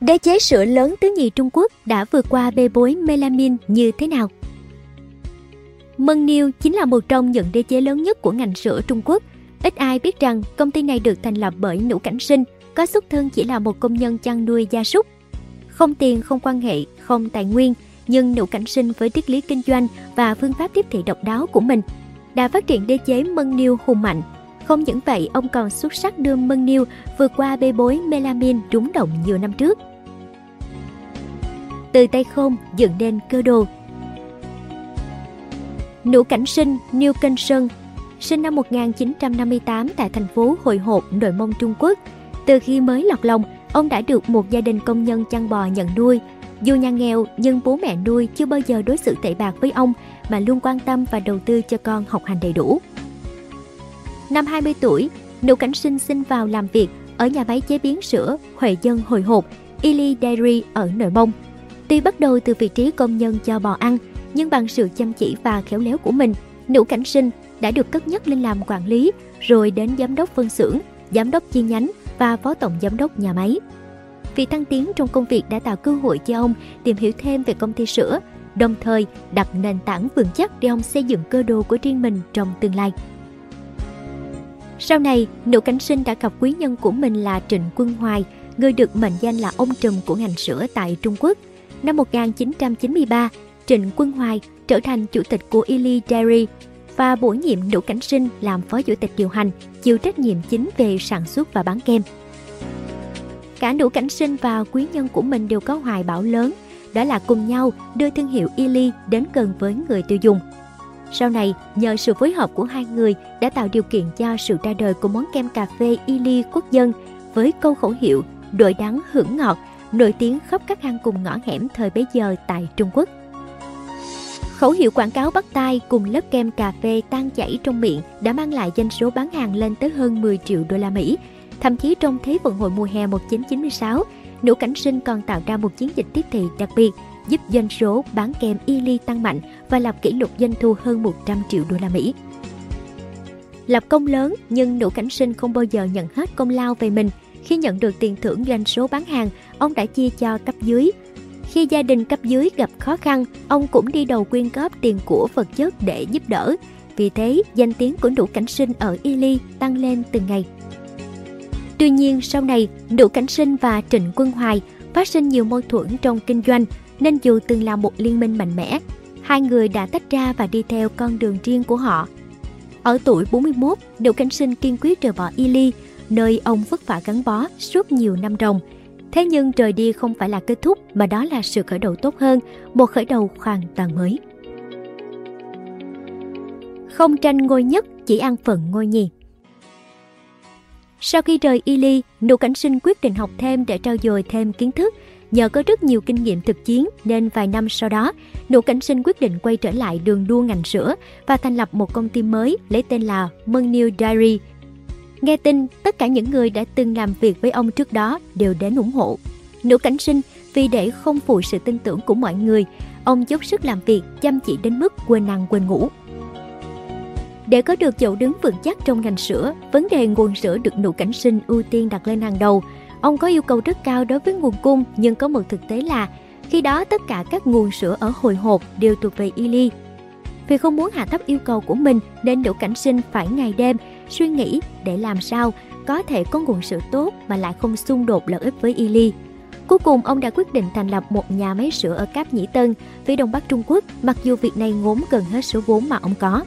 Đế chế sữa lớn thứ nhì Trung Quốc đã vượt qua bê bối melamine như thế nào? Mengniu chính là một trong những đế chế lớn nhất của ngành sữa Trung Quốc. Ít ai biết rằng công ty này được thành lập bởi Nữu Cảnh Sinh, có xuất thân chỉ là một công nhân chăn nuôi gia súc. Không tiền, không quan hệ, không tài nguyên, nhưng Nữu Cảnh Sinh với triết lý kinh doanh và phương pháp tiếp thị độc đáo của mình đã phát triển đế chế Mengniu hùng mạnh. Không những vậy, ông còn xuất sắc đưa Mengniu vượt qua bê bối melamine rúng động nhiều năm trước. Từ tay không dựng nên cơ đồ. Nữu Cảnh Sinh, Nữu Cảnh Sơn, sinh năm 1958 tại thành phố Hội Hộp, Nội Mông, Trung Quốc. Từ khi mới lọt lòng, ông đã được một gia đình công nhân chăn bò nhận nuôi. Dù nhà nghèo nhưng bố mẹ nuôi chưa bao giờ đối xử tệ bạc với ông mà luôn quan tâm và đầu tư cho con học hành đầy đủ. Năm 20 tuổi, Nữu Cảnh Sinh xin vào làm việc ở nhà máy chế biến sữa Huệ Dân Hồi Hộp, Yili Dairy ở Nội Mông. Tuy bắt đầu từ vị trí công nhân cho bò ăn, nhưng bằng sự chăm chỉ và khéo léo của mình, Nữu Cảnh Sinh đã được cất nhắc lên làm quản lý, rồi đến giám đốc phân xưởng, giám đốc chi nhánh và phó tổng giám đốc nhà máy. Việc thăng tiến trong công việc đã tạo cơ hội cho ông tìm hiểu thêm về công ty sữa, đồng thời đặt nền tảng vững chắc để ông xây dựng cơ đồ của riêng mình trong tương lai. Sau này, Nữu Cảnh Sinh đã gặp quý nhân của mình là Trịnh Quân Hoài, người được mệnh danh là ông trùm của ngành sữa tại Trung Quốc. Năm 1993, Trịnh Quân Hoài trở thành chủ tịch của Illy Dairy và bổ nhiệm Nữu Cảnh Sinh làm phó chủ tịch điều hành, chịu trách nhiệm chính về sản xuất và bán kem. Cả Nữu Cảnh Sinh và quý nhân của mình đều có hoài bão lớn, đó là cùng nhau đưa thương hiệu Illy đến gần với người tiêu dùng. Sau này, nhờ sự phối hợp của hai người đã tạo điều kiện cho sự ra đời của món kem cà phê Illy quốc dân với câu khẩu hiệu "Đổi đắng hưởng ngọt", nổi tiếng khắp các hang cùng ngõ hẻm thời bấy giờ tại Trung Quốc. Khẩu hiệu quảng cáo bắt tai cùng lớp kem cà phê tan chảy trong miệng đã mang lại doanh số bán hàng lên tới hơn 10 triệu đô la Mỹ. Thậm chí trong Thế vận hội mùa hè 1996, Nữu Cảnh Sinh còn tạo ra một chiến dịch tiếp thị đặc biệt giúp doanh số bán kem Illy tăng mạnh và lập kỷ lục doanh thu hơn 100 triệu đô la Mỹ. Lập công lớn nhưng Nữu Cảnh Sinh không bao giờ nhận hết công lao về mình. Khi nhận được tiền thưởng doanh số bán hàng, ông đã chia cho cấp dưới. Khi gia đình cấp dưới gặp khó khăn, ông cũng đi đầu quyên góp tiền của vật chất để giúp đỡ. Vì thế, danh tiếng của Nữu Cảnh Sinh ở Illy tăng lên từng ngày. Tuy nhiên, sau này, Nữu Cảnh Sinh và Trịnh Quân Hoài phát sinh nhiều mâu thuẫn trong kinh doanh, nên dù từng là một liên minh mạnh mẽ, hai người đã tách ra và đi theo con đường riêng của họ. Ở tuổi 41, Nữu Cảnh Sinh kiên quyết rời bỏ Illy, nơi ông vất vả gắn bó suốt nhiều năm ròng. Thế nhưng rời đi không phải là kết thúc, mà đó là sự khởi đầu tốt hơn, một khởi đầu hoàn toàn mới. Không tranh ngôi nhất, chỉ ăn phần ngôi nhì. Sau khi rời Illy, Nữu Cảnh Sinh quyết định học thêm để trau dồi thêm kiến thức. Nhờ có rất nhiều kinh nghiệm thực chiến nên vài năm sau đó, Nữu Cảnh Sinh quyết định quay trở lại đường đua ngành sữa và thành lập một công ty mới lấy tên là Mengniu Dairy. Nghe tin, tất cả những người đã từng làm việc với ông trước đó đều đến ủng hộ. Nữu Cảnh Sinh vì để không phụ sự tin tưởng của mọi người, ông dốc sức làm việc, chăm chỉ đến mức quên ăn quên ngủ. Để có được chỗ đứng vững chắc trong ngành sữa, vấn đề nguồn sữa được Nữu Cảnh Sinh ưu tiên đặt lên hàng đầu. Ông có yêu cầu rất cao đối với nguồn cung, nhưng có một thực tế là khi đó tất cả các nguồn sữa ở Hồi Hộp đều thuộc về Illy. Vì không muốn hạ thấp yêu cầu của mình nên Nữu Cảnh Sinh phải ngày đêm suy nghĩ để làm sao có thể có nguồn sữa tốt mà lại không xung đột lợi ích với Illy. Cuối cùng, ông đã quyết định thành lập một nhà máy sữa ở Cáp Nhĩ Tân, phía đông bắc Trung Quốc, mặc dù việc này ngốn gần hết số vốn mà ông có.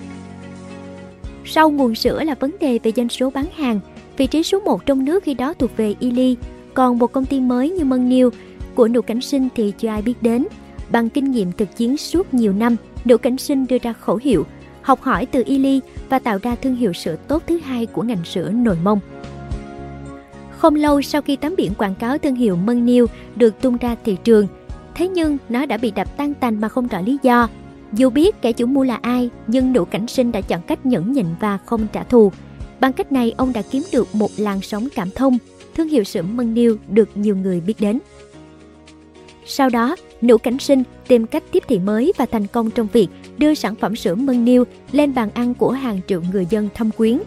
Sau nguồn sữa là vấn đề về doanh số bán hàng. Vị trí số 1 trong nước khi đó thuộc về Illy, còn một công ty mới như Mengniu của Nữu Cảnh Sinh thì chưa ai biết đến. Bằng kinh nghiệm thực chiến suốt nhiều năm, Nữu Cảnh Sinh đưa ra khẩu hiệu, học hỏi từ Illy và tạo ra thương hiệu sữa tốt thứ hai của ngành sữa Nội Mông. Không lâu sau khi tấm biển quảng cáo thương hiệu Mengniu được tung ra thị trường, thế nhưng nó đã bị đập tan tành mà không rõ lý do. Dù biết kẻ chủ mua là ai, nhưng Nữu Cảnh Sinh đã chọn cách nhẫn nhịn và không trả thù. Bằng cách này, ông đã kiếm được một làn sóng cảm thông, thương hiệu sữa Mengniu được nhiều người biết đến. Sau đó, Nữu Cảnh Sinh tìm cách tiếp thị mới và thành công trong việc đưa sản phẩm sữa Mengniu lên bàn ăn của hàng triệu người dân thâm quyến.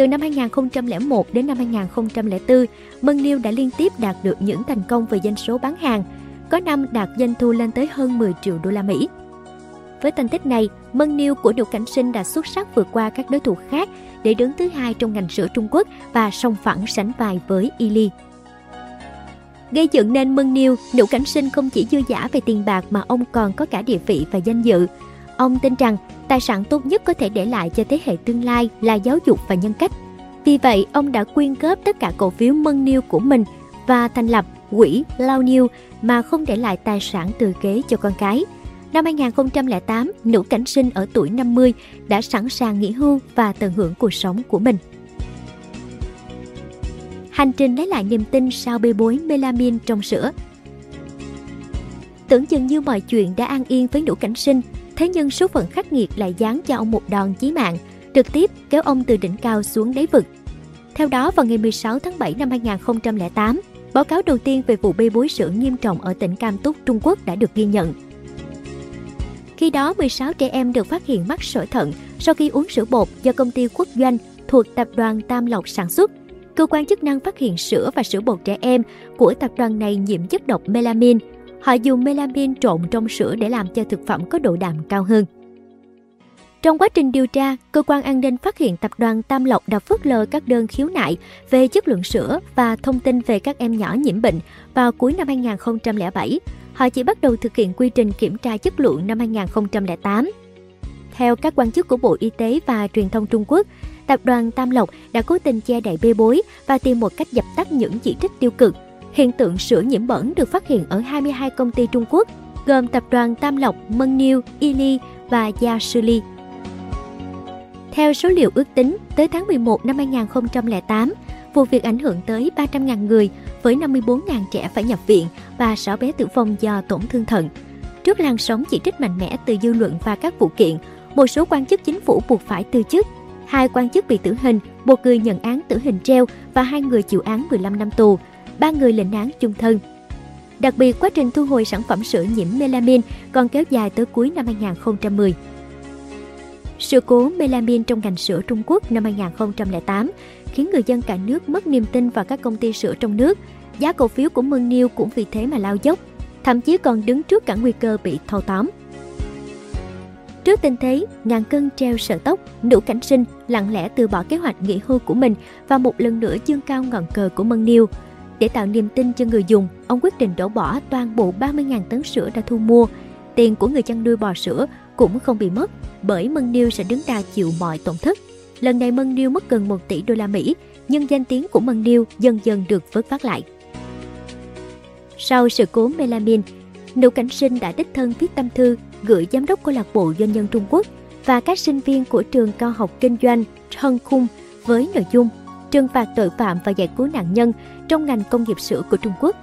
Từ năm 2001 đến năm 2004, Mengniu đã liên tiếp đạt được những thành công về doanh số bán hàng, có năm đạt doanh thu lên tới hơn 10 triệu đô la Mỹ. Với thành tích này, Mengniu của Nữu Cảnh Sinh đã xuất sắc vượt qua các đối thủ khác để đứng thứ hai trong ngành sữa Trung Quốc và song phẳng sánh vai với Illy. Gây dựng nên Mengniu, Nữu Cảnh Sinh không chỉ dư dả về tiền bạc mà ông còn có cả địa vị và danh dự. Ông tin rằng tài sản tốt nhất có thể để lại cho thế hệ tương lai là giáo dục và nhân cách. Vì vậy, ông đã quyên góp tất cả cổ phiếu Mengniu của mình và thành lập quỹ Lao Niêu mà không để lại tài sản thừa kế cho con cái. Năm 2008, Nữu Cảnh Sinh ở tuổi 50 đã sẵn sàng nghỉ hưu và tận hưởng cuộc sống của mình. Hành trình lấy lại niềm tin sau bê bối melamine trong sữa. Tưởng chừng như mọi chuyện đã an yên với Nữu Cảnh Sinh, thế nhưng số phận khắc nghiệt lại giáng cho ông một đòn chí mạng, trực tiếp kéo ông từ đỉnh cao xuống đáy vực. Theo đó, vào ngày 16 tháng 7 năm 2008, báo cáo đầu tiên về vụ bê bối sữa nghiêm trọng ở tỉnh Cam Túc, Trung Quốc đã được ghi nhận. Khi đó, 16 trẻ em được phát hiện mắc sỏi thận sau khi uống sữa bột do công ty quốc doanh thuộc tập đoàn Tam Lộc sản xuất. Cơ quan chức năng phát hiện sữa và sữa bột trẻ em của tập đoàn này nhiễm chất độc melamine. Họ dùng melamine trộn trong sữa để làm cho thực phẩm có độ đạm cao hơn. Trong quá trình điều tra, cơ quan an ninh phát hiện tập đoàn Tam Lộc đã phớt lờ các đơn khiếu nại về chất lượng sữa và thông tin về các em nhỏ nhiễm bệnh vào cuối năm 2007. Họ chỉ bắt đầu thực hiện quy trình kiểm tra chất lượng năm 2008. Theo các quan chức của Bộ Y tế và Truyền thông Trung Quốc, tập đoàn Tam Lộc đã cố tình che đậy bê bối và tìm một cách dập tắt những chỉ trích tiêu cực. Hiện tượng sữa nhiễm bẩn được phát hiện ở 22 công ty Trung Quốc, gồm tập đoàn Tam Lộc, Mengniu, Illy và Yashili. Theo số liệu ước tính, tới tháng 11 năm 2008, vụ việc ảnh hưởng tới 300.000 người, với 54.000 trẻ phải nhập viện và 6 bé tử vong do tổn thương thận. Trước làn sóng chỉ trích mạnh mẽ từ dư luận và các vụ kiện, một số quan chức chính phủ buộc phải từ chức. 2 quan chức bị tử hình, một người nhận án tử hình treo và 2 người chịu án 15 năm tù, 3 người lĩnh án chung thân. Đặc biệt, quá trình thu hồi sản phẩm sữa nhiễm melamine còn kéo dài tới cuối năm 2010. Sự cố melamine trong ngành sữa Trung Quốc năm 2008 khiến người dân cả nước mất niềm tin vào các công ty sữa trong nước. Giá cổ phiếu của Mengniu cũng vì thế mà lao dốc, thậm chí còn đứng trước cả nguy cơ bị thâu tóm. Trước tình thế, ngàn cân treo sợi tóc, Nữu Cảnh Sinh lặng lẽ từ bỏ kế hoạch nghỉ hưu của mình và một lần nữa dương cao ngọn cờ của Mengniu. Để tạo niềm tin cho người dùng, ông quyết định đổ bỏ toàn bộ 30.000 tấn sữa đã thu mua. Tiền của người chăn nuôi bò sữa cũng không bị mất, bởi Mengniu sẽ đứng ra chịu mọi tổn thất. Lần này Mengniu mất gần 1 tỷ đô la Mỹ, nhưng danh tiếng của Mengniu dần dần được vớt vát lại. Sau sự cố melamine, Nữu Cảnh Sinh đã đích thân viết tâm thư gửi giám đốc câu lạc bộ doanh nhân Trung Quốc và các sinh viên của trường cao học kinh doanh Trân Khung với nội dung trừng phạt tội phạm và giải cứu nạn nhân trong ngành công nghiệp sữa của Trung Quốc.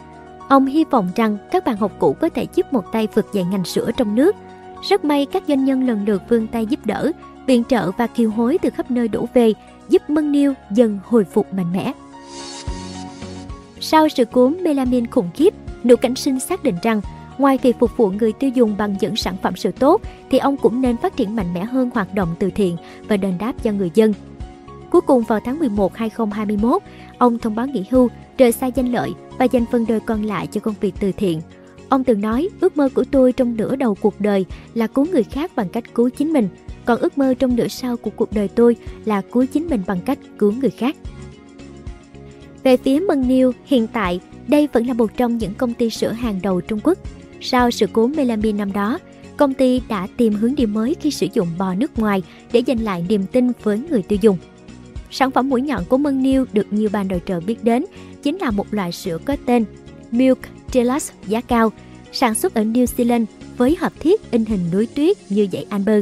Ông hy vọng rằng các bạn học cũ có thể giúp một tay vực dậy ngành sữa trong nước. Rất may các doanh nhân lần lượt vươn tay giúp đỡ, viện trợ và kiều hối từ khắp nơi đổ về, giúp Mengniu dần hồi phục mạnh mẽ. Sau sự cố melamine khủng khiếp, Nữu Cảnh Sinh xác định rằng ngoài việc phục vụ người tiêu dùng bằng những sản phẩm sữa tốt thì ông cũng nên phát triển mạnh mẽ hơn hoạt động từ thiện và đền đáp cho người dân. Cuối cùng vào tháng 11, 2021, ông thông báo nghỉ hưu, rời xa danh lợi và dành phần đời còn lại cho công việc từ thiện. Ông từng nói, ước mơ của tôi trong nửa đầu cuộc đời là cứu người khác bằng cách cứu chính mình, còn ước mơ trong nửa sau của cuộc đời tôi là cứu chính mình bằng cách cứu người khác. Về phía Mengniu, hiện tại, đây vẫn là một trong những công ty sữa hàng đầu Trung Quốc. Sau sự cố melamine năm đó, công ty đã tìm hướng đi mới khi sử dụng bò nước ngoài để giành lại niềm tin với người tiêu dùng. Sản phẩm mũi nhọn của Mengniu được nhiều bà nội trợ biết đến chính là một loại sữa có tên Milk Deluxe giá cao, sản xuất ở New Zealand với hợp thiết in hình núi tuyết như dãy Amber.